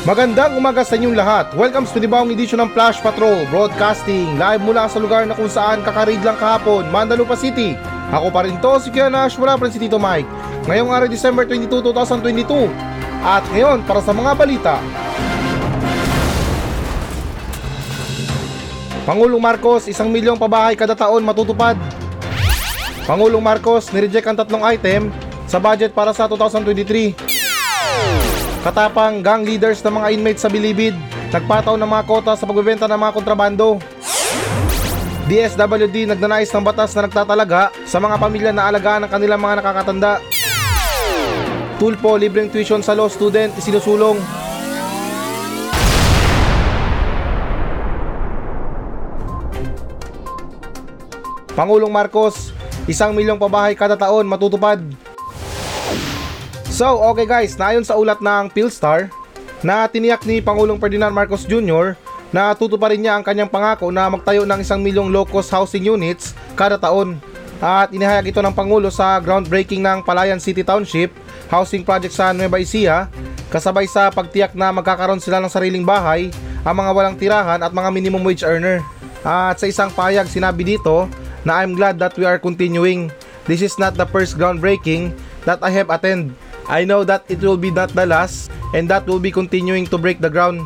Magandang umaga sa inyong lahat. Welcome to dibawang edisyon ng Flash Patrol Broadcasting, live mula sa lugar na kung saan kakarid lang kahapon, Mandaluyong City. Ako pa rin to, si Kiana Ashmore, si Tito Mike. Ngayong araw, December 22, 2022. At ngayon, para sa mga balita. Pangulong Marcos, 1 milyong pabahay kada taon matutupad. Pangulong Marcos, nireject ang 3 item sa budget para sa 2023. Katapang, gang leaders ng mga inmates sa Bilibid, nagpataw ng mga kota sa pagbebenta ng mga kontrabando. DSWD nagnanais ng batas na nagtatalaga sa mga pamilya na alagaan ng kanilang mga nakakatanda. Tulpo, libreng tuition sa law student, isinusulong. Pangulong Marcos, 1 milyong pabahay kada taon matutupad. So, okay guys, naayon sa ulat ng Philstar na tiniyak ni Pangulong Ferdinand Marcos Jr. na tutuparin niya ang kanyang pangako na magtayo ng 1 milyong low-cost housing units kada taon. At inihayag ito ng Pangulo sa groundbreaking ng Palayan City Township housing project sa Nueva Ecija, kasabay sa pagtiyak na magkakaroon sila ng sariling bahay ang mga walang tirahan at mga minimum wage earner. At sa isang pahayag, sinabi dito na I'm glad that we are continuing. This is not the first groundbreaking that I have attended. I know that it will be not the last and that will be continuing to break the ground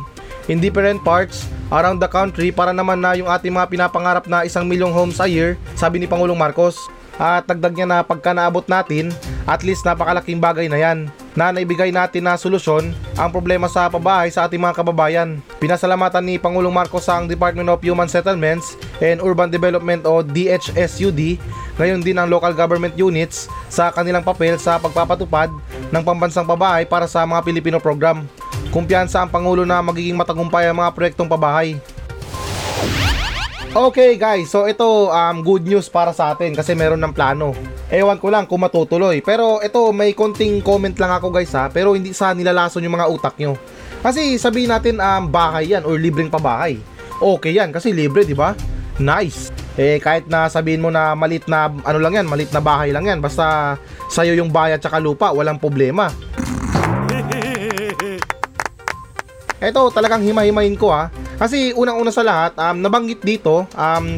in different parts around the country para naman na yung ating mga pinapangarap na 1 milyong homes a year, sabi ni Pangulong Marcos. At dagdag niya na pagka naabot natin, at least napakalaking bagay na yan na naibigay natin na solusyon ang problema sa pabahay sa ating mga kababayan. Pinasalamatan ni Pangulong Marcos ang Department of Human Settlements and Urban Development o DHSUD, ngayon din ang local government units sa kanilang papel sa pagpapatupad ng pambansang pabahay para sa mga Pilipino program. Kumpiyansa ang Pangulo na magiging matagumpay ang mga proyektong pabahay. Okay guys, so ito good news para sa atin kasi meron ng plano. Ewan ko lang kung matutuloy, pero ito may konting comment lang ako guys ha, pero hindi sa nilalason yung mga utak nyo. Kasi sabihin natin bahay yan or libreng pabahay. Okay yan kasi libre, di ba? Nice. Eh kahit na sabihin mo na maliit na ano lang yan, maliit na bahay lang yan, basta sa'yo yung bayad tsaka lupa, walang problema. Ito talagang hima-himahin ko ha. Kasi unang-una sa lahat, nabanggit dito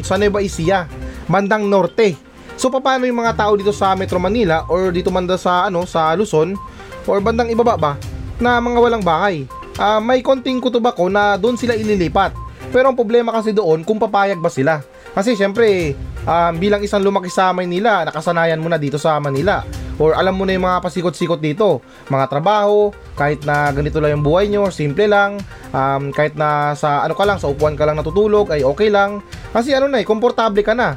sa Nueva Ecija, bandang norte. So paano yung mga tao dito sa Metro Manila or dito man sa sa Luzon or bandang ibaba ba na mga walang bahay? May konting kutub ako na doon sila ililipat. Pero ang problema kasi doon kung papayag ba sila. Kasi syempre, bilang isang lumaki sa Maynila, nakasanayan mo na dito sa Manila. Or alam mo na yung mga pasikot-sikot dito, mga trabaho, kahit na ganito lang yung buhay nyo, simple lang, kahit na sa ano ka lang, sa upuan ka lang natutulog, ay okay lang. Kasi komportable ka na.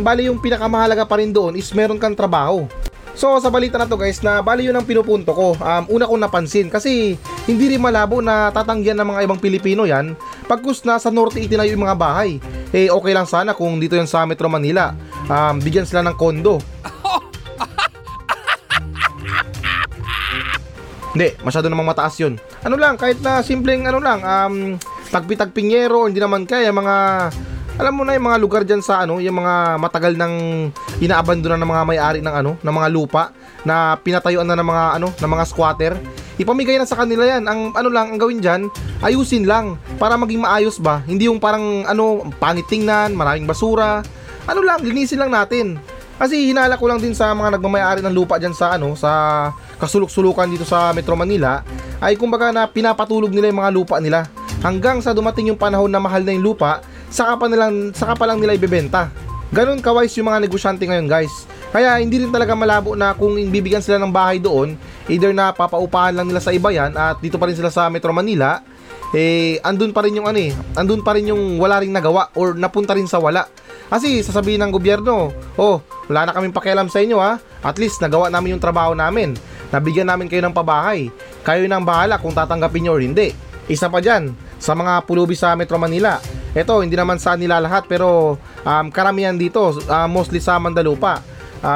Bali yung pinakamahalaga pa rin doon is meron kang trabaho. So sa balita na to guys, na bali yun ang pinupunto ko. Una kong napansin kasi hindi rin malabo na tatanggihan ng mga ibang Pilipino yan pagkus na sa norte itinayo yung mga bahay. Eh okay lang sana kung dito yan sa Metro Manila, bigyan sila ng kondo. Hindi, masyado namang mataas yun. Ano lang, kahit na simpleng tagpi-tagpinyero, hindi naman kaya mga, alam mo na yung mga lugar dyan sa yung mga matagal nang inaabandonan ng mga may-ari ng ng mga lupa na pinatayuan na ng mga ng mga squatter. Ipamigay na sa kanila yan. Ang lang ang gawin dyan, ayusin lang para maging maayos ba. Hindi yung parang pangit tingnan, maraming basura. Linisin lang natin. Kasi hinala ko lang din sa mga nagmamayari ng lupa dyan sa sa kasuluk-sulukan dito sa Metro Manila ay kumbaga na pinapatulog nila yung mga lupa nila hanggang sa dumating yung panahon na mahal na yung lupa, saka pa lang nila ibebenta. Ganun kawais yung mga negosyante ngayon guys. Kaya hindi rin talaga malabo na kung bibigyan sila ng bahay doon, either na papaupahan lang nila sa iba yan at dito pa rin sila sa Metro Manila, eh andun pa rin yung andun pa rin yung wala ring nagawa or napunta rin sa wala. Kasi sasabihin ng gobyerno, oh, wala na kaming pakialam sa inyo ha, at least nagawa namin yung trabaho namin, nabigyan namin kayo ng pabahay, kayo nang bahala kung tatanggapin nyo or hindi. Isa pa dyan, sa mga pulubi sa Metro Manila, eto hindi naman sa nila lahat pero karamihan dito, mostly sa Mandalupa,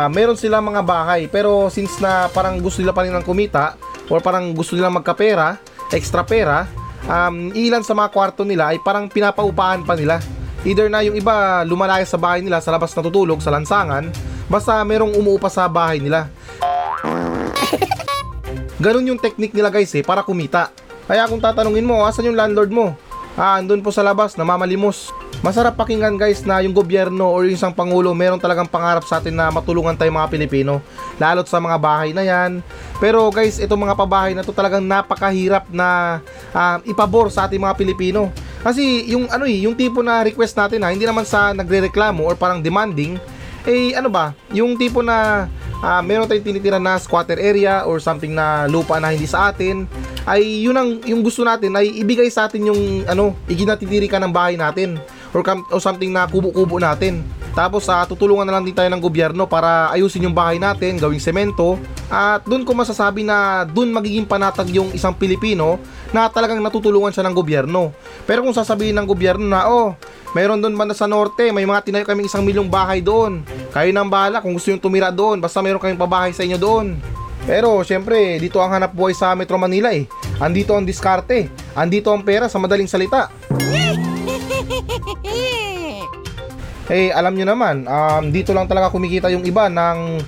meron sila mga bahay pero since na parang gusto nila pa rin ng kumita or parang gusto nila magkapera, extra pera, ilan sa mga kwarto nila ay parang pinapaupahan pa nila. Either na yung iba lumalaya sa bahay nila, sa labas natutulog, sa lansangan, basta merong umuupa sa bahay nila. Ganun yung technique nila guys para kumita. Kaya kung tatanungin mo, asan yung landlord mo? Ah, andun po sa labas, namamalimos. Masarap pakinggan guys na yung gobyerno o yung isang pangulo meron talagang pangarap sa atin na matulungan tayo mga Pilipino, lalo't sa mga bahay na yan. Pero guys, itong mga pabahay na to talagang napakahirap na ipabor sa ating mga Pilipino. Kasi yung yung tipo na request natin hindi naman sa nagrereklamo or parang demanding, yung tipo na meron tayong tinitira na squatter area or something na lupa na hindi sa atin, ay yun ang yung gusto natin ay ibigay sa atin yung iginatitiri ka ng bahay natin or something na kubo-kubo natin. Tapos tutulungan na lang din tayo ng gobyerno para ayusin yung bahay natin, gawing semento. At doon ko masasabi na doon magiging panatag yung isang Pilipino na talagang natutulungan siya ng gobyerno. Pero kung sasabihin ng gobyerno na mayroon doon banda sa norte, may mga tinayo kaming 1,000,000 bahay doon, kayo nang bahala kung gusto yung tumira doon, basta mayroon kaming pabahay sa inyo doon. Pero syempre, dito ang hanap buhay sa Metro Manila andito ang diskarte, andito ang pera sa madaling salita. Alam nyo naman, dito lang talaga kumikita yung iba ng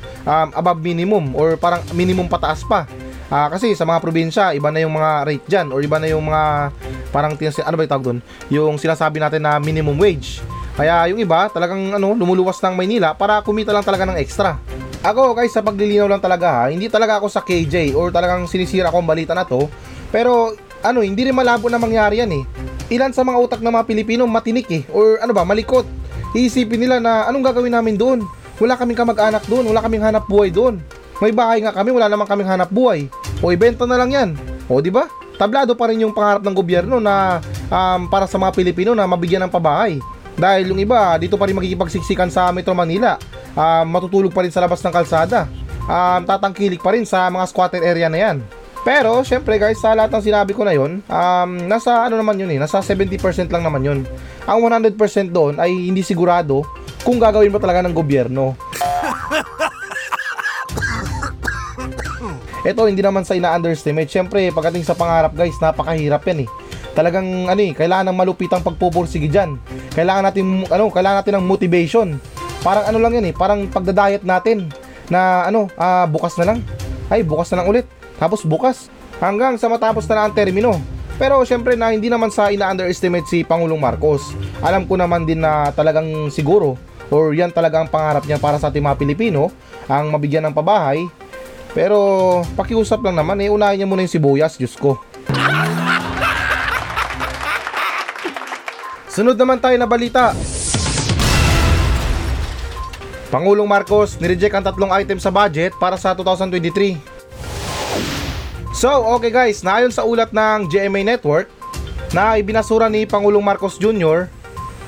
above minimum or parang minimum pataas pa. Kasi sa mga probinsya, iba na yung mga rate dyan or iba na yung mga parang yung sinasabi natin na minimum wage. Kaya yung iba talagang lumuluwas ng Maynila para kumita lang talaga ng extra. Ako guys, sa paglilinaw lang talaga hindi talaga ako sa KJ or talagang sinisira ko ang balita na to. Pero hindi rin malabo na mangyari yan Ilan sa mga utak ng mga Pilipino matinik or malikot. Iisipin nila na anong gagawin namin doon, wala kaming kamag-anak doon, wala kaming hanap buhay doon, may bahay nga kami, wala naman kaming hanap buhay, o ibenta na lang yan. O diba, tablado pa rin yung pangarap ng gobyerno na para sa mga Pilipino na mabigyan ng pabahay. Dahil yung iba dito pa rin makikipagsiksikan sa Metro Manila, matutulog pa rin sa labas ng kalsada, tatangkilik pa rin sa mga squatter area na yan. Pero syempre guys, sa lahat ng sinabi ko na yun, nasa naman yun nasa 70% lang naman yun. Ang 100% doon ay hindi sigurado kung gagawin ba talaga ng gobyerno. Ito hindi naman sa ina-underestimate. Syempre pagdating sa pangarap guys, napakahirap yan Talagang kailangan ng malupitang pagpupursige dyan. Kailangan natin kailangan natin ng motivation. Parang lang yan parang pagda-diet natin na bukas na lang. Ay, bukas na lang ulit. Tapos bukas, hanggang sa matapos na ang termino. Pero syempre na hindi naman sa ina-underestimate si Pangulong Marcos. Alam ko naman din na talagang siguro or yan talaga ang pangarap niya para sa ating mga Pilipino, ang mabigyan ng pabahay. Pero pakiusap lang naman unahin niya muna yung sibuyas, Diyos ko. Sunod naman tayo na balita. Pangulong Marcos nireject ang 3 item sa budget para sa 2023. So, okay guys, naayon sa ulat ng GMA Network na ibinasura ni Pangulong Marcos Jr.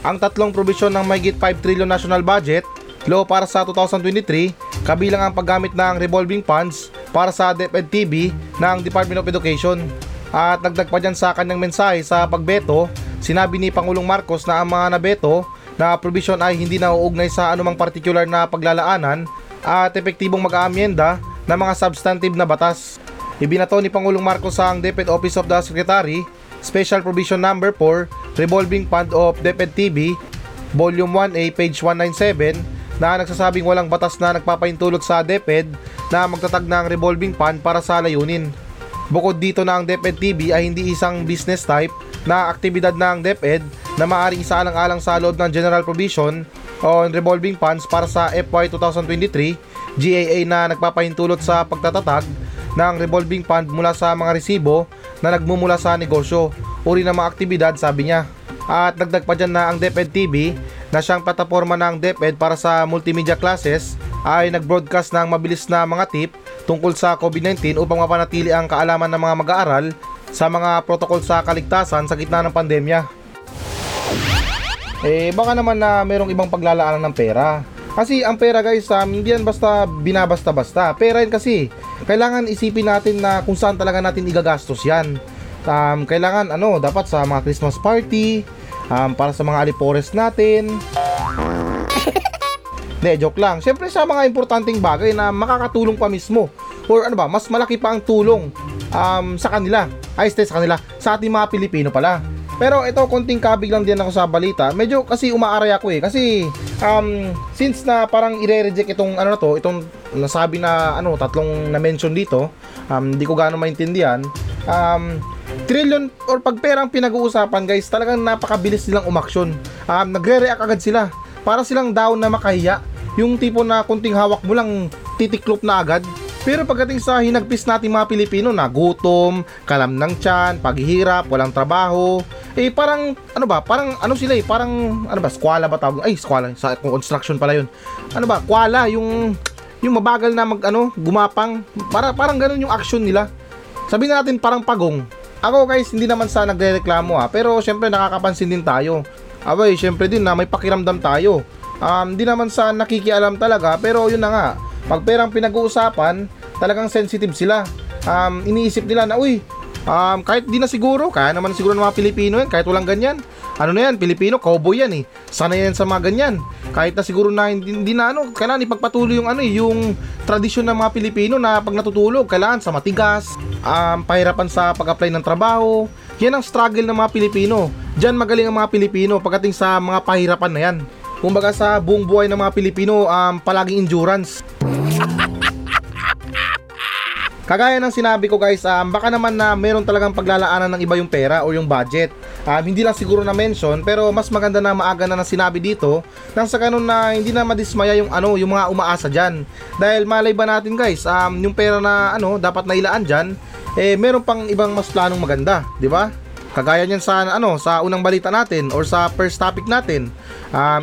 ang 3 probisyon ng mahigit 5 trillion national budget law para sa 2023, kabilang ang paggamit ng revolving funds para sa DepEd-TV ng Department of Education. At dagdag pa dyan sa kanyang mensahe sa pagbeto, sinabi ni Pangulong Marcos na ang mga nabeto na probisyon ay hindi nauugnay sa anumang partikular na paglalaanan at epektibong mag-aamyenda ng mga substantive na batas. Ibinato ni Pangulong Marcos ang DepEd Office of the Secretary, Special Provision No. 4, Revolving Fund of DepEd-TV, Volume 1A, page 197, na nagsasabing walang batas na nagpapaintulot sa DepEd na magtatag ng revolving fund para sa layunin. Bukod dito na ang DepEd-TV ay hindi isang business type na aktibidad ng DepEd na maaaring isaalang-alang sa loob ng General Provision on Revolving Funds para sa FY 2023, GAA na nagpapaintulot sa pagtatatag ng revolving fund mula sa mga resibo na nagmumula sa negosyo, uri ng mga aktibidad, sabi niya. At dagdag pa dyan na ang DepEd-TV na siyang plataforma ng DepEd para sa multimedia classes ay nagbroadcast ng mabilis na mga tip tungkol sa COVID-19 upang mapanatili ang kaalaman ng mga mag-aaral sa mga protokol sa kaligtasan sa gitna ng pandemya. Baka naman na mayroong ibang paglalaanan ng pera. Kasi ang pera guys, hindi yan basta binabasta-basta. Pera yan kasi. Kailangan isipin natin na kung saan talaga natin igagastos yan. Kailangan dapat sa mga Christmas party, para sa mga alipores natin. Joke lang. Siyempre sa mga importanteng bagay na makakatulong pa mismo. Or mas malaki pa ang tulong sa kanila. Sa ating mga Pilipino pala. Pero ito, konting kabig lang din ako sa balita. Medyo kasi umaaray ako kasi since na parang i-reject itong itong nasabi na 3 na mention dito, hindi ko gaano maintindihan. trillion or pagperang pinag-uusapan guys, talagang napakabilis nilang umaksyon. Nagre-react agad sila, para silang down na makahiya, yung tipo na kunting hawak mo lang titiklop na agad. Pero pagdating sa hinagpis natin mga Pilipino na gutom, kalam ng tiyan, paghihirap, walang trabaho, eh parang ano ba, parang ano sila eh, parang ano ba, squala ba tawag? Ay, squala, sa construction pala yun. Ano ba, kwala, yung mabagal na mag ano, gumapang, parang ganun yung action nila. Sabihin natin parang pagong. Ako guys, hindi naman sa nagrereklamo ha, pero syempre nakakapansin din tayo. Abay, syempre din na may pakiramdam tayo. Hindi naman sa nakikialam talaga, pero yun na nga. Pag perang pinag-uusapan, talagang sensitive sila. Iniisip nila na, uy, kahit di na siguro, kaya naman siguro ng mga Pilipino yan, kahit walang ganyan. Ano na yan, Pilipino, cowboy yan eh. Sana yan sa mga ganyan. Kahit na siguro na hindi na ano, kailangan ipagpatuloy yung ano eh, yung tradisyon ng mga Pilipino na pag natutulog, kailangan sa matigas, pahirapan sa pag-apply ng trabaho. Yan ang struggle ng mga Pilipino. Diyan magaling ang mga Pilipino pagdating sa mga pahirapan na yan. Kumbaga sa buong buhay ng mga Pilipino, palaging endurance. Kagaya ng sinabi ko guys, baka naman na meron talagang paglalaanan ng iba yung pera o yung budget. Hindi lang siguro na mention, pero mas maganda na maaga na sinabi dito nang sa ganun na hindi na madismaya yung ano, yung mga umaasa dyan. Dahil malay ba natin guys, yung pera na ano, dapat nailaan dyan, eh meron pang ibang mas planong maganda, di ba? Kagaya niyan sa ano, sa unang balita natin or sa first topic natin.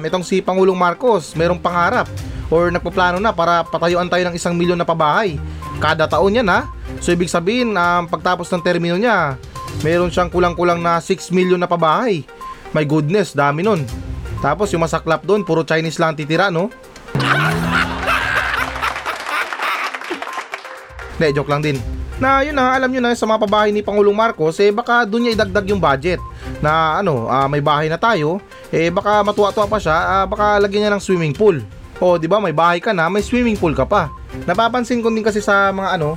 Itong si Pangulong Marcos, merong pangarap or nagpaplano na para patayuan tayo ng 1 milyon na pabahay kada taon yan ha. So ibig sabihin pagtapos ng termino niya, meron siyang kulang-kulang na 6 milyon na pabahay. My goodness, dami nun. Tapos yung masaklap doon, puro Chinese lang titira no? Ne, joke lang din. Na yun na, alam nyo na sa mga pabahay ni Pangulong Marcos, eh baka doon niya idagdag yung budget. Na ano, may bahay na tayo, eh baka matuwa-tuwa pa siya, baka lagyan niya ng swimming pool. O, di ba, may bahay ka na, may swimming pool ka pa. Napapansin ko din kasi sa mga ano,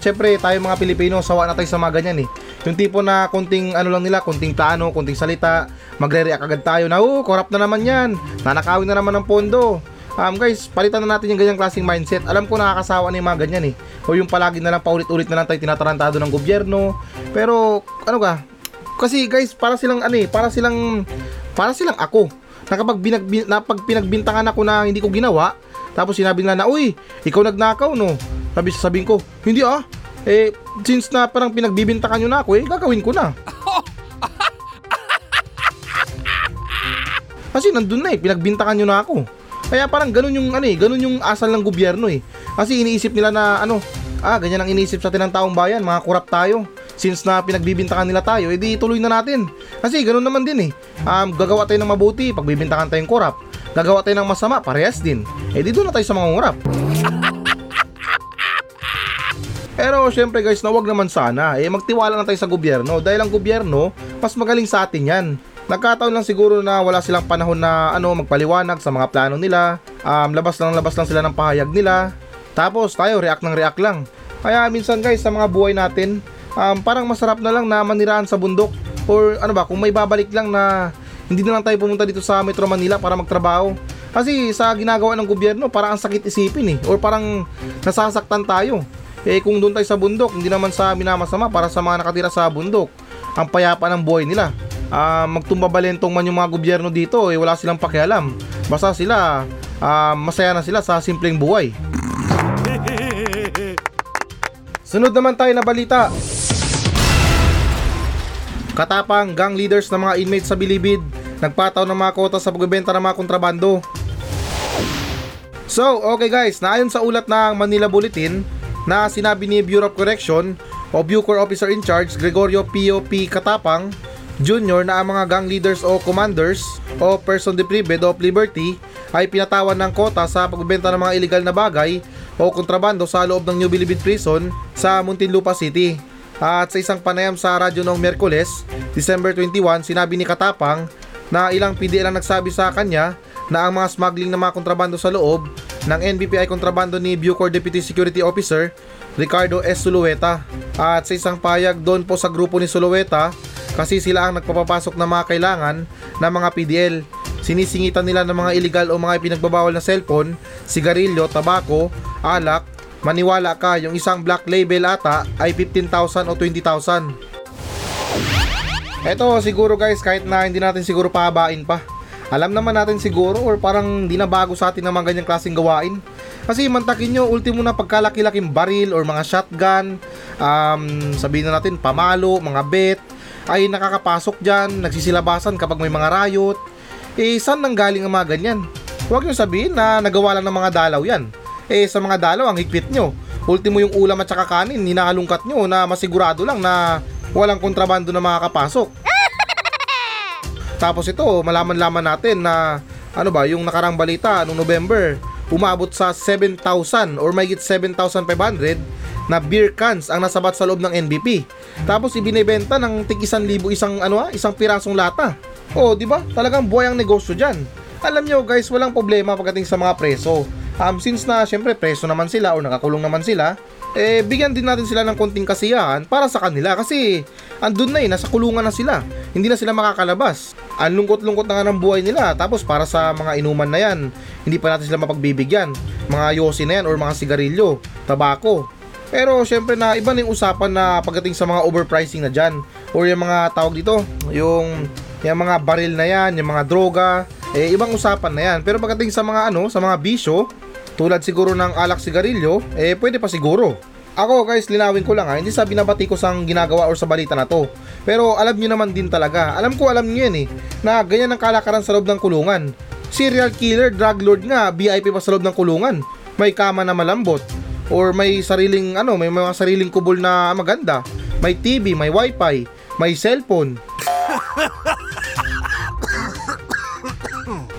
syempre tayo mga Pilipino, sawa na tayo sa mga ganyan eh. Yung tipo na konting ano lang nila, konting plano, konting salita, magre-react agad tayo na, oh, corrupt na naman yan, nanakawin na naman ng pondo. Guys, palitan na natin yung ganyang klaseng mindset. Alam ko nakakasawa na yung mga ganyan eh. O yung palagi na lang, paulit-ulit na lang tayo tinatarantado ng gobyerno. Pero, ano ka? Kasi guys, para silang ano eh, para silang ako. Na kapag pinagbintangan ako na hindi ko ginawa, tapos sinabi nila na, uy, ikaw nagnakaw no? Sabihin ko, hindi ah, eh, since na parang pinagbibintangan nyo na ako eh, gagawin ko na. Kasi nandun na eh, pinagbintangan nyo na ako. Kaya parang ganun yung, ano eh, ganun yung asal ng gobyerno eh. Kasi iniisip nila na, ano, ganyan ang iniisip sa atin ng taong bayan, mga korap tayo. Since na pinagbibintangan nila tayo, edi tuloy na natin. Kasi ganun naman din eh. Gagawa tayo ng mabuti, pagbibintangan tayong korap. Gagawa tayo ng masama, parehas din. Edi doon na tayo sa mga ngurap. Pero syempre guys, na wag naman sana. Eh magtiwala na tayo sa gobyerno. Dahil ang gobyerno, mas magaling sa atin yan. Nagkataon lang siguro na wala silang panahon na ano, magpaliwanag sa mga plano nila. Labas lang sila ng pahayag nila. Tapos tayo, react ng react lang. Kaya minsan guys, sa mga buhay natin, parang masarap na lang na maniraan sa bundok. Or ano ba, kung may babalik lang na hindi na lang tayo pumunta dito sa Metro Manila para magtrabaho. Kasi sa ginagawa ng gobyerno, parang ang sakit isipin eh. Or parang nasasaktan tayo. Eh kung doon tayo sa bundok, hindi naman sa minamasama para sa mga nakatira sa bundok. Ang payapa ng buhay nila. Magtumbabalentong man yung mga gobyerno dito, eh wala silang pakialam. Basta sila, masaya na sila sa simpleng buhay. Sunod naman tayo na balita. Katapang, gang leaders ng mga inmates sa Bilibid, nagpataw ng mga kota sa pagbebenta ng mga kontrabando. So, okay guys, naayon sa ulat ng Manila Bulletin na sinabi ni Bureau of Correction o Bucor Officer in Charge Gregorio Pio Catapang Jr. na ang mga gang leaders o commanders o person deprived of liberty ay pinatawan ng kota sa pagbebenta ng mga illegal na bagay o kontrabando sa loob ng New Bilibid Prison sa Muntinlupa City. At sa isang panayam sa radyo noong Miyerkules, December 21, sinabi ni Catapang na ilang PDL ang nagsabi sa kanya na ang mga smuggling ng mga kontrabando sa loob ng NBP ay kontrabando ni Bucor Deputy Security Officer Ricardo S. Solueta. At sa isang payag doon po sa grupo ni Solueta, kasi sila ang nagpapapasok ng mga kailangan ng mga PDL. Sinisingitan nila ng mga illegal o mga ipinagbabawal na cellphone, sigarilyo, tabako, alak. Maniwala ka, yung isang black label ata ay 15,000 o 20,000. Eto siguro guys, kahit na hindi natin siguro pahabain pa, alam naman natin siguro or parang hindi na bago sa atin ng mga ganyang klaseng gawain. Kasi mantakin nyo, ultimo na pagkalaki-laking baril or mga shotgun, sabihin na natin pamalo, mga bet, ay nakakapasok dyan, nagsisilabasan kapag may mga riot. Eh saan nanggaling ang mga ganyan? Huwag nyo sabihin na nagawa lang ng mga dalaw yan. Eh sa mga dalaw ang higpit nyo, ultimo yung ulam at saka kanin, hinahalungkat nyo na masigurado lang na walang kontrabando na makakapasok. Tapos ito, malaman-laman natin na ano ba, yung nakarang balita noong November, umabot sa 7,000 or mahigit 7,500 na beer cans ang nasabat sa loob ng NBP. Tapos ibinebenta ng tig-1,000 isang pirasong lata. Oh, di ba? Talagang buhay ang negosyo diyan. Alam niyo guys, walang problema pagdating sa mga preso. Since na syempre preso naman sila o nakakulong naman sila, eh bigyan din natin sila ng konting kasiyahan para sa kanila kasi andun na eh, nasa kulungan na sila, hindi na sila makakalabas. Ang lungkot-lungkot na nga ng buhay nila, tapos para sa mga inuman na yan, hindi pa natin sila mapagbibigyan, mga yosi na yan or mga sigarilyo, tabako. Pero syempre na iba na yung usapan na pagdating sa mga overpricing na dyan or yung mga tawag dito, yung mga baril na yan, yung mga droga, eh ibang usapan na yan. Pero pagdating sa mga sa mga bisyo, tulad siguro ng alak sigarilyo, eh pwede pa siguro. Ako guys, linawin ko lang ha, hindi sa binabati ko sang ginagawa or sa balita na to. Pero alam nyo naman din talaga, alam nyo yan eh, na ganyan ang kalakaran sa loob ng kulungan. Serial killer, drug lord nga, VIP pa sa loob ng kulungan. May kama na malambot, or may sariling may mga sariling kubol na maganda. May TV, may wifi, may cellphone.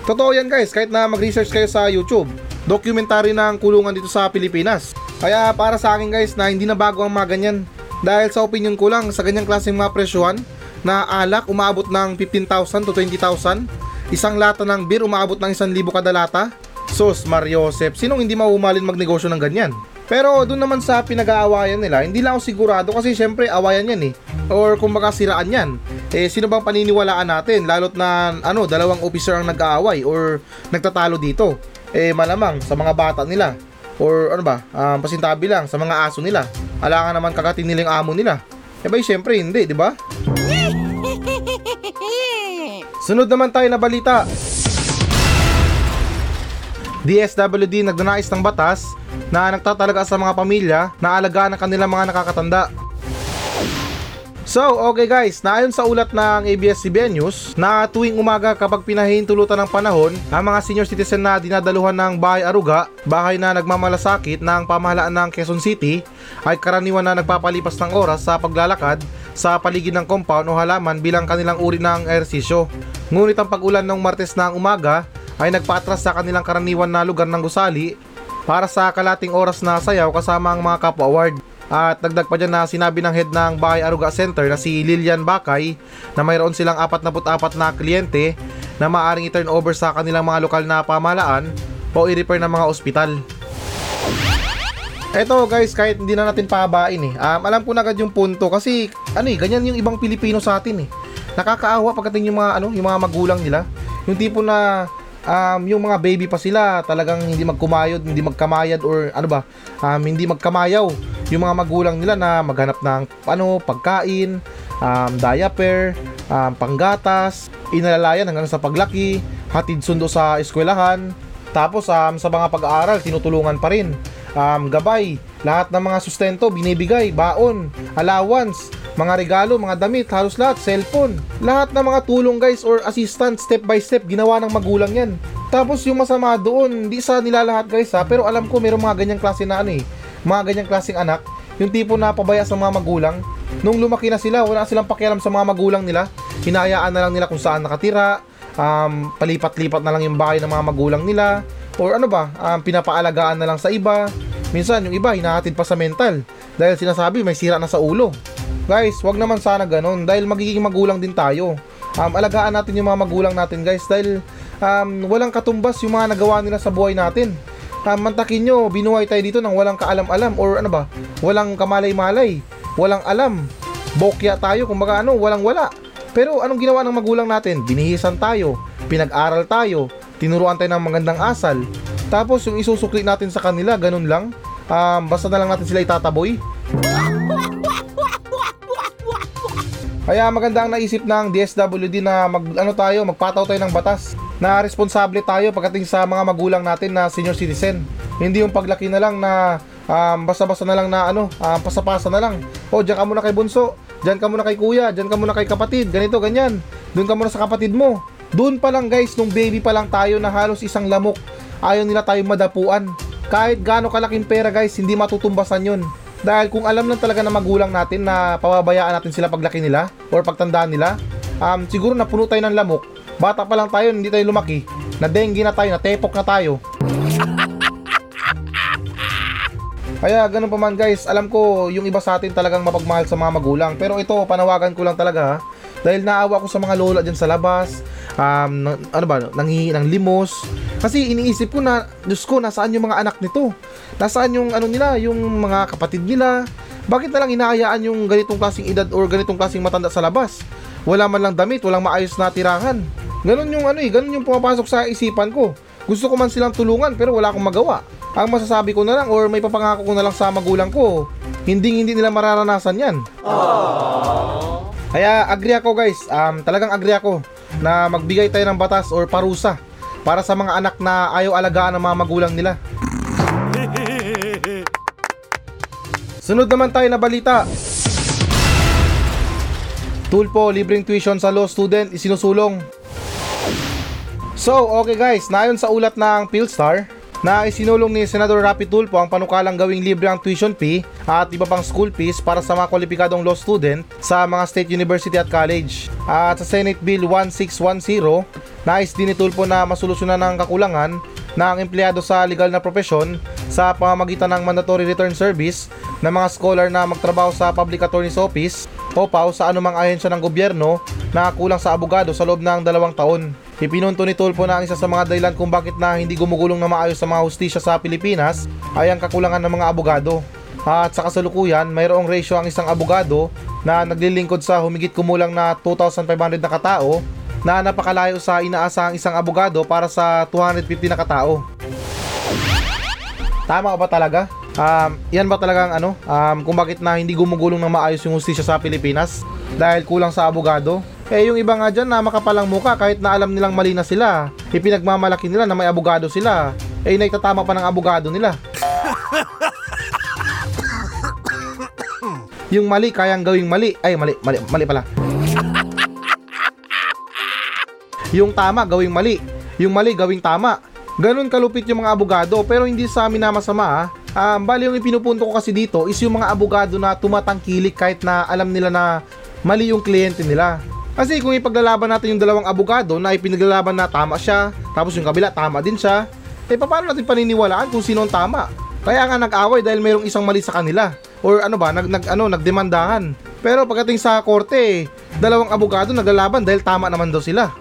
Totoo yan guys, kahit na mag-research kayo sa YouTube, dokumentary ng kulungan dito sa Pilipinas. Kaya para sa akin guys, na hindi na bago ang mga ganyan. Dahil sa opinion ko lang, sa ganyang klaseng mga presyohan na alak umaabot ng 15,000 to 20,000, isang lata ng beer umaabot ng 1,000 kada lata. Sus Mariosep, sinong hindi maumalin magnegosyo ng ganyan? Pero doon naman sa pinag-aawayan nila, hindi lang ako sigurado kasi syempre awayan yan eh, or kumbaga siraan yan. Eh sino bang paniniwalaan natin, lalot na dalawang officer ang nag-aaway or nagtatalo dito? Eh malamang sa mga bata nila or pasintabi lang sa mga aso nila, alangan naman kagatin nila yung amo nila. Eh ba syempre hindi, di ba? Sunod naman tayo na balita. DSWD nagdanais ng batas na nagtatalaga sa mga pamilya na alagaan ang kanilang mga nakakatanda. So, okay guys, naayon sa ulat ng ABS-CBN News na tuwing umaga kapag pinahihintulutan ng panahon ang mga senior citizen na dinadaluhan ng Bahay Aruga, bahay na nagmamalasakit ng pamahalaan ng Quezon City, ay karaniwan na nagpapalipas ng oras sa paglalakad sa paligid ng compound o halaman bilang kanilang uri ng ehersisyo. Ngunit ang pag-ulan ng Martes ng umaga ay nagpaatras sa kanilang karaniwan na lugar ng gusali para sa kalating oras na sayaw kasama ang mga kapwa ward. At dagdag pa dyan na sinabi ng head ng Bahay Aruga Center na si Lilian Bakay na mayroon silang 44 na kliyente na maaaring i-turn over sa kanilang mga lokal na pamahalaan o i-refer ng mga ospital. Eto guys, kahit hindi na natin pahabain eh, alam ko na agad yung punto kasi ganyan yung ibang Pilipino sa atin eh. Nakakaawa pagdating yung mga yung mga magulang nila, yung tipo na yung mga baby pa sila, talagang hindi magkumayod, hindi magkamayad or hindi magkamayaw yung mga magulang nila na maghanap ng pagkain, diaper, panggatas, inalalayan hanggang sa paglaki, hatid sundo sa eskwelahan, tapos sa mga pag-aaral tinutulungan pa rin, gabay, lahat ng mga sustento binibigay, baon, allowance, mga regalo, mga damit, halos lahat, cellphone, lahat ng mga tulong guys or assistance step by step ginawa ng magulang yan. Tapos yung masama doon, di sa nila lahat guys ha, pero alam ko mayroong mga ganyang klase na mga ganyang klaseng anak, yung tipo na pabaya sa mga magulang. Nung lumaki na sila, wala silang pakialam sa mga magulang nila, hinayaan na lang nila kung saan nakatira, palipat-lipat na lang yung bahay ng mga magulang nila, or pinapaalagaan na lang sa iba. Minsan yung iba hinahatid pa sa mental dahil sinasabi may sira na sa ulo. Guys, wag naman sana ganun dahil magiging magulang din tayo. Alagaan natin yung mga magulang natin guys dahil walang katumbas yung mga nagawa nila sa buhay natin. Mantakin nyo, binuhay tayo dito ng walang kaalam-alam or walang kamalay-malay, walang alam, bokya tayo, kumbaga walang-wala. Pero anong ginawa ng magulang natin? Binihisan tayo, pinag-aral tayo, tinuruan tayo ng magandang asal. Tapos yung isusukli natin sa kanila, ganun lang, basta na lang natin sila itataboy. Kaya magandang naisip ng DSWD na magpataw tayo ng batas na responsable tayo pagdating sa mga magulang natin na senior citizen. Hindi yung paglaki na lang na basta-basta na lang na pasapasa na lang. O diyan ka muna kay bunso, diyan ka muna kay kuya, diyan ka muna kay kapatid, ganito ganyan. Doon ka muna sa kapatid mo. Doon pa lang guys, nung baby pa lang tayo na halos isang lamok, ayaw nila tayo madapuan. Kahit gaano kalaking pera guys, hindi matutumbasan yun. Dahil kung alam lang talaga ng magulang natin na pababayaan natin sila paglaki nila or pagtandaan nila, siguro napuno tayo ng lamok. Bata pa lang tayo, hindi tayo lumaki. Nadenggi na tayo, natepok na tayo. Kaya ganun pa man guys, alam ko yung iba sa atin talagang mapagmahal sa mga magulang. Pero ito, panawagan ko lang talaga ha. Dahil naawa ko sa mga lola dyan sa labas, nanghihingi ng limos. Kasi iniisip ko na, Diyos ko, nasaan yung mga anak nito? Nasaan yung yung mga kapatid nila? Bakit na lang inaayaan yung ganitong klaseng edad or ganitong klaseng matanda sa labas? Wala man lang damit, walang maayos na tirahan. Ganun yung ganun yung pumapasok sa isipan ko. Gusto ko man silang tulungan pero wala akong magawa. Ang masasabi ko na lang or may papangako ko na lang sa magulang ko, hindi nila mararanasan yan. Aww. Kaya agree ako guys, talagang agree ako na magbigay tayo ng batas or parusa para sa mga anak na ayaw alagaan ng mga magulang nila. Sunod naman tayo na balita. Tulpo, libreng tuition sa law student isinusulong. So okay guys, nayon sa ulat ng Philstar na isinulong ni Senador Rapid Tulpo ang panukalang gawing libre ang tuition fee at iba pang school fees para sa mga kwalipikadong law student sa mga state university at college. At sa Senate Bill 1610, nais din ni Tulpo na masolusyonan ang kakulangan ng empleyado sa legal na profesyon sa pamamagitan ng mandatory return service ng mga scholar na magtrabaho sa Public Attorney's Office o PAO sa anumang ahensya ng gobyerno na kulang sa abogado sa loob ng 2 taon. Ipinunto ni Tulpo na ang isa sa mga dahilan kung bakit na hindi gumugulong na maayos sa mga hustisya sa Pilipinas ay ang kakulangan ng mga abogado. At sa kasalukuyan, mayroong ratio ang isang abogado na naglilingkod sa humigit kumulang na 2,500 na katao na napakalayo sa inaasahang isang abogado para sa 250 na katao. Tama ba talaga? Yan ba talaga ang kung bakit na hindi gumugulong na maayos yung hustisya sa Pilipinas? Dahil kulang sa abogado? Eh yung iba nga dyan na makapalang muka kahit na alam nilang mali na sila, ipinagmamalaki nila na may abogado sila, eh naitatama pa ng abogado nila. Yung mali kayang gawing mali, mali pala. Yung tama gawing mali, yung mali gawing tama. Ganun kalupit yung mga abogado, pero hindi sa amin na masama ha. Bali yung ipinupunto ko kasi dito is yung mga abogado na tumatangkilik kahit na alam nila na mali yung kliyente nila. Kasi kung ipaglalaban natin yung dalawang abogado na ipinaglalaban na tama siya, tapos yung kabila tama din siya, eh paano natin paniniwalaan kung sino ang tama? Kaya nga nag-away dahil mayroong isang mali sa kanila. Or nagdemandahan. Pero pagdating sa korte, dalawang abogado naglalaban dahil tama naman daw sila.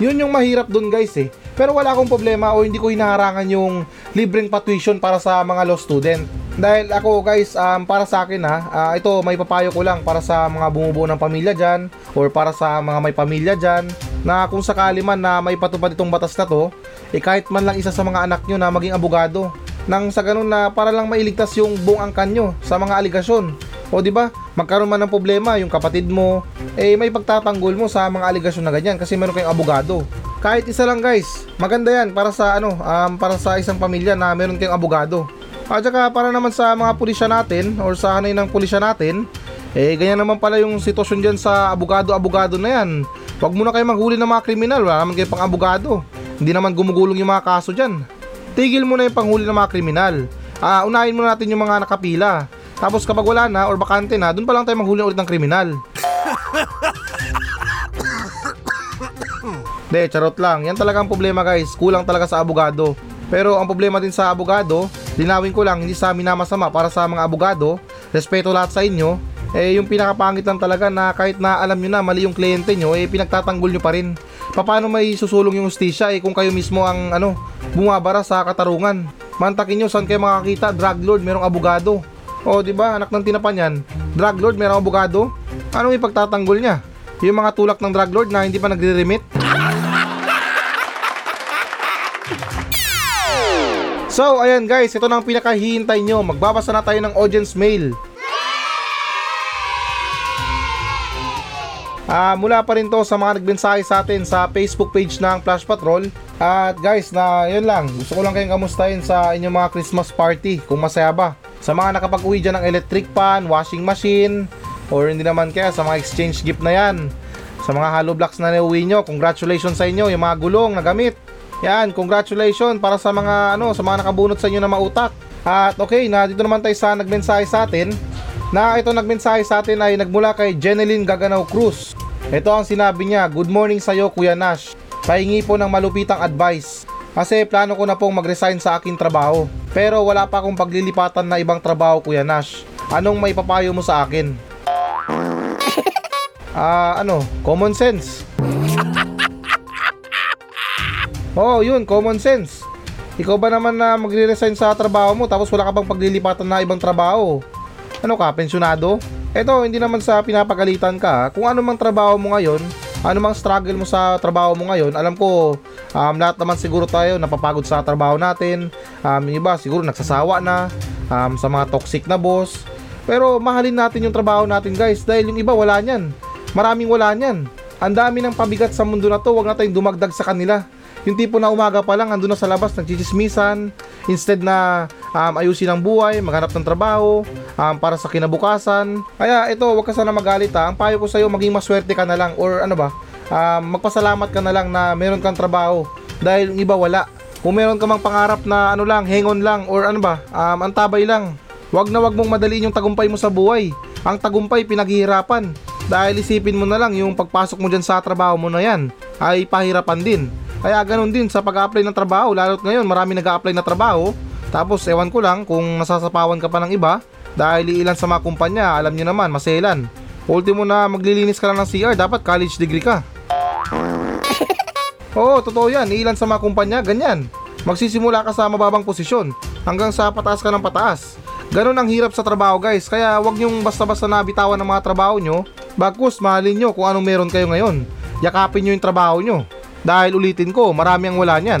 Yun yung mahirap dun guys eh. Pero wala akong problema o hindi ko hinaharangan yung libreng tuition para sa mga law student. Dahil ako guys, para sa akin ito may papayo ko lang para sa mga bumubuo ng pamilya dyan or para sa mga may pamilya dyan na kung sakali man na may patupad itong batas na to, eh kahit man lang isa sa mga anak nyo na maging abogado nang sa ganun na para lang mailigtas yung buong angkan nyo sa mga aligasyon. O diba, magkaroon man ng problema yung kapatid mo, eh may pagtatanggol mo sa mga aligasyon na ganyan kasi meron kayong abogado. Kahit isa lang guys, maganda yan para sa para sa isang pamilya na meron kayong abogado. At saka para naman sa mga pulisya natin or sa hanay ng pulisya natin, eh ganyan naman pala yung sitwasyon dyan sa abogado-abogado na yan. Huwag muna kayo maghuli ng mga kriminal, wala naman kayo pang abogado. Hindi naman gumugulong yung mga kaso dyan. Tigil muna yung panghuli ng mga kriminal. Unahin muna natin yung mga nakapila. Tapos kapag wala na or bakante na, dun pa lang tayo maghuli ulit ng kriminal. De, charot lang. Yan talaga ang problema guys, kulang talaga sa abogado. Pero ang problema din sa abogado, linawin ko lang, hindi sa amin na masama para sa mga abogado, respeto lahat sa inyo, eh yung pinakapangit lang talaga na kahit na alam nyo na mali yung kliyente nyo, eh pinagtatanggol nyo pa rin. Paano may susulong yung hustisya eh kung kayo mismo ang bumabara sa katarungan? Mantakin nyo saan kayo makakita, drug lord merong abogado. O diba, anak ng tinapan yan, drug lord merong abogado? Anong ipagtatanggol niya? Yung mga tulak ng drug lord na hindi pa nagre-remit? So ayan guys, ito na ang pinakahihintay nyo. Magbabasa na tayo ng audience mail. Mula pa rin to sa mga nagbensahe sa atin sa Facebook page ng Flash Patrol. At guys, na yun lang, gusto ko lang kayong kamustahin sa inyong mga Christmas party, kung masaya ba. Sa mga nakapag-uwi dyan ng electric pan, washing machine, or hindi naman kaya sa mga exchange gift na yan. Sa mga hollow blocks na nauwi nyo, congratulations sa inyo. Yung mga gulong na gamit, yan, congratulations para sa mga sa mga nakabunot sa inyo na mautak. At okay, na dito naman tayo sa nagmensahe sa atin. Na ito nagmensahe sa atin ay nagmula kay Jeneline Gaganaw-Cruz. Ito ang sinabi niya, good morning sa iyo Kuya Nash. Pahingi po ng malupitang advice. Kasi plano ko na pong mag-resign sa aking trabaho. Pero wala pa akong paglilipatan na ibang trabaho Kuya Nash. Anong maipapayo mo sa akin? Common sense. Yun, common sense. Ikaw ba naman na magre-resign sa trabaho mo tapos wala ka bang paglilipatan na ibang trabaho? Ano ka, pensyonado? Eto, hindi naman sa pinapagalitan ka. Kung ano mang trabaho mo ngayon, ano mang struggle mo sa trabaho mo ngayon, alam ko lahat naman siguro tayo napapagod sa trabaho natin. Iba siguro nagsasawa na sa mga toxic na boss. Pero mahalin natin yung trabaho natin guys, dahil yung iba wala niyan. Maraming wala niyan. Ang dami ng pabigat sa mundo na to, wag na tayong dumagdag sa kanila. Yung tipo na umaga pa lang andun na sa labas nagchichismisan, instead na ayusin ang buhay, maghanap ng trabaho para sa kinabukasan. Kaya ito, wag ka sana magalit ha. Ang payo ko sa'yo, maging maswerte ka na lang, or magpasalamat ka na lang na meron kang trabaho dahil yung iba wala. Kung meron ka mang pangarap na hangon lang, or antabay lang, wag mong madaliin yung tagumpay mo sa buhay. Ang tagumpay pinaghihirapan, dahil isipin mo na lang yung pagpasok mo dyan sa trabaho mo na yan ay pahirapan din. Kaya ganun din sa pag-a-apply ng trabaho, lalo't ngayon marami nag-a-apply na trabaho. Tapos ewan ko lang kung nasasapawan ka pa ng iba, dahil ilan sa mga kumpanya, alam nyo naman, maselan. Ultimo na maglilinis ka lang ng CR, dapat college degree ka. Oo, totoo yan, ilan sa mga kumpanya, ganyan. Magsisimula ka sa mababang posisyon, hanggang sa pataas ka ng pataas. Ganun ang hirap sa trabaho guys, kaya wag nyong basta-basta nabitawan ng mga trabaho nyo. Bagkus, mahalin nyo kung anong meron kayo ngayon. Yakapin nyo yung trabaho nyo. Dahil ulitin ko, marami ang wala niyan.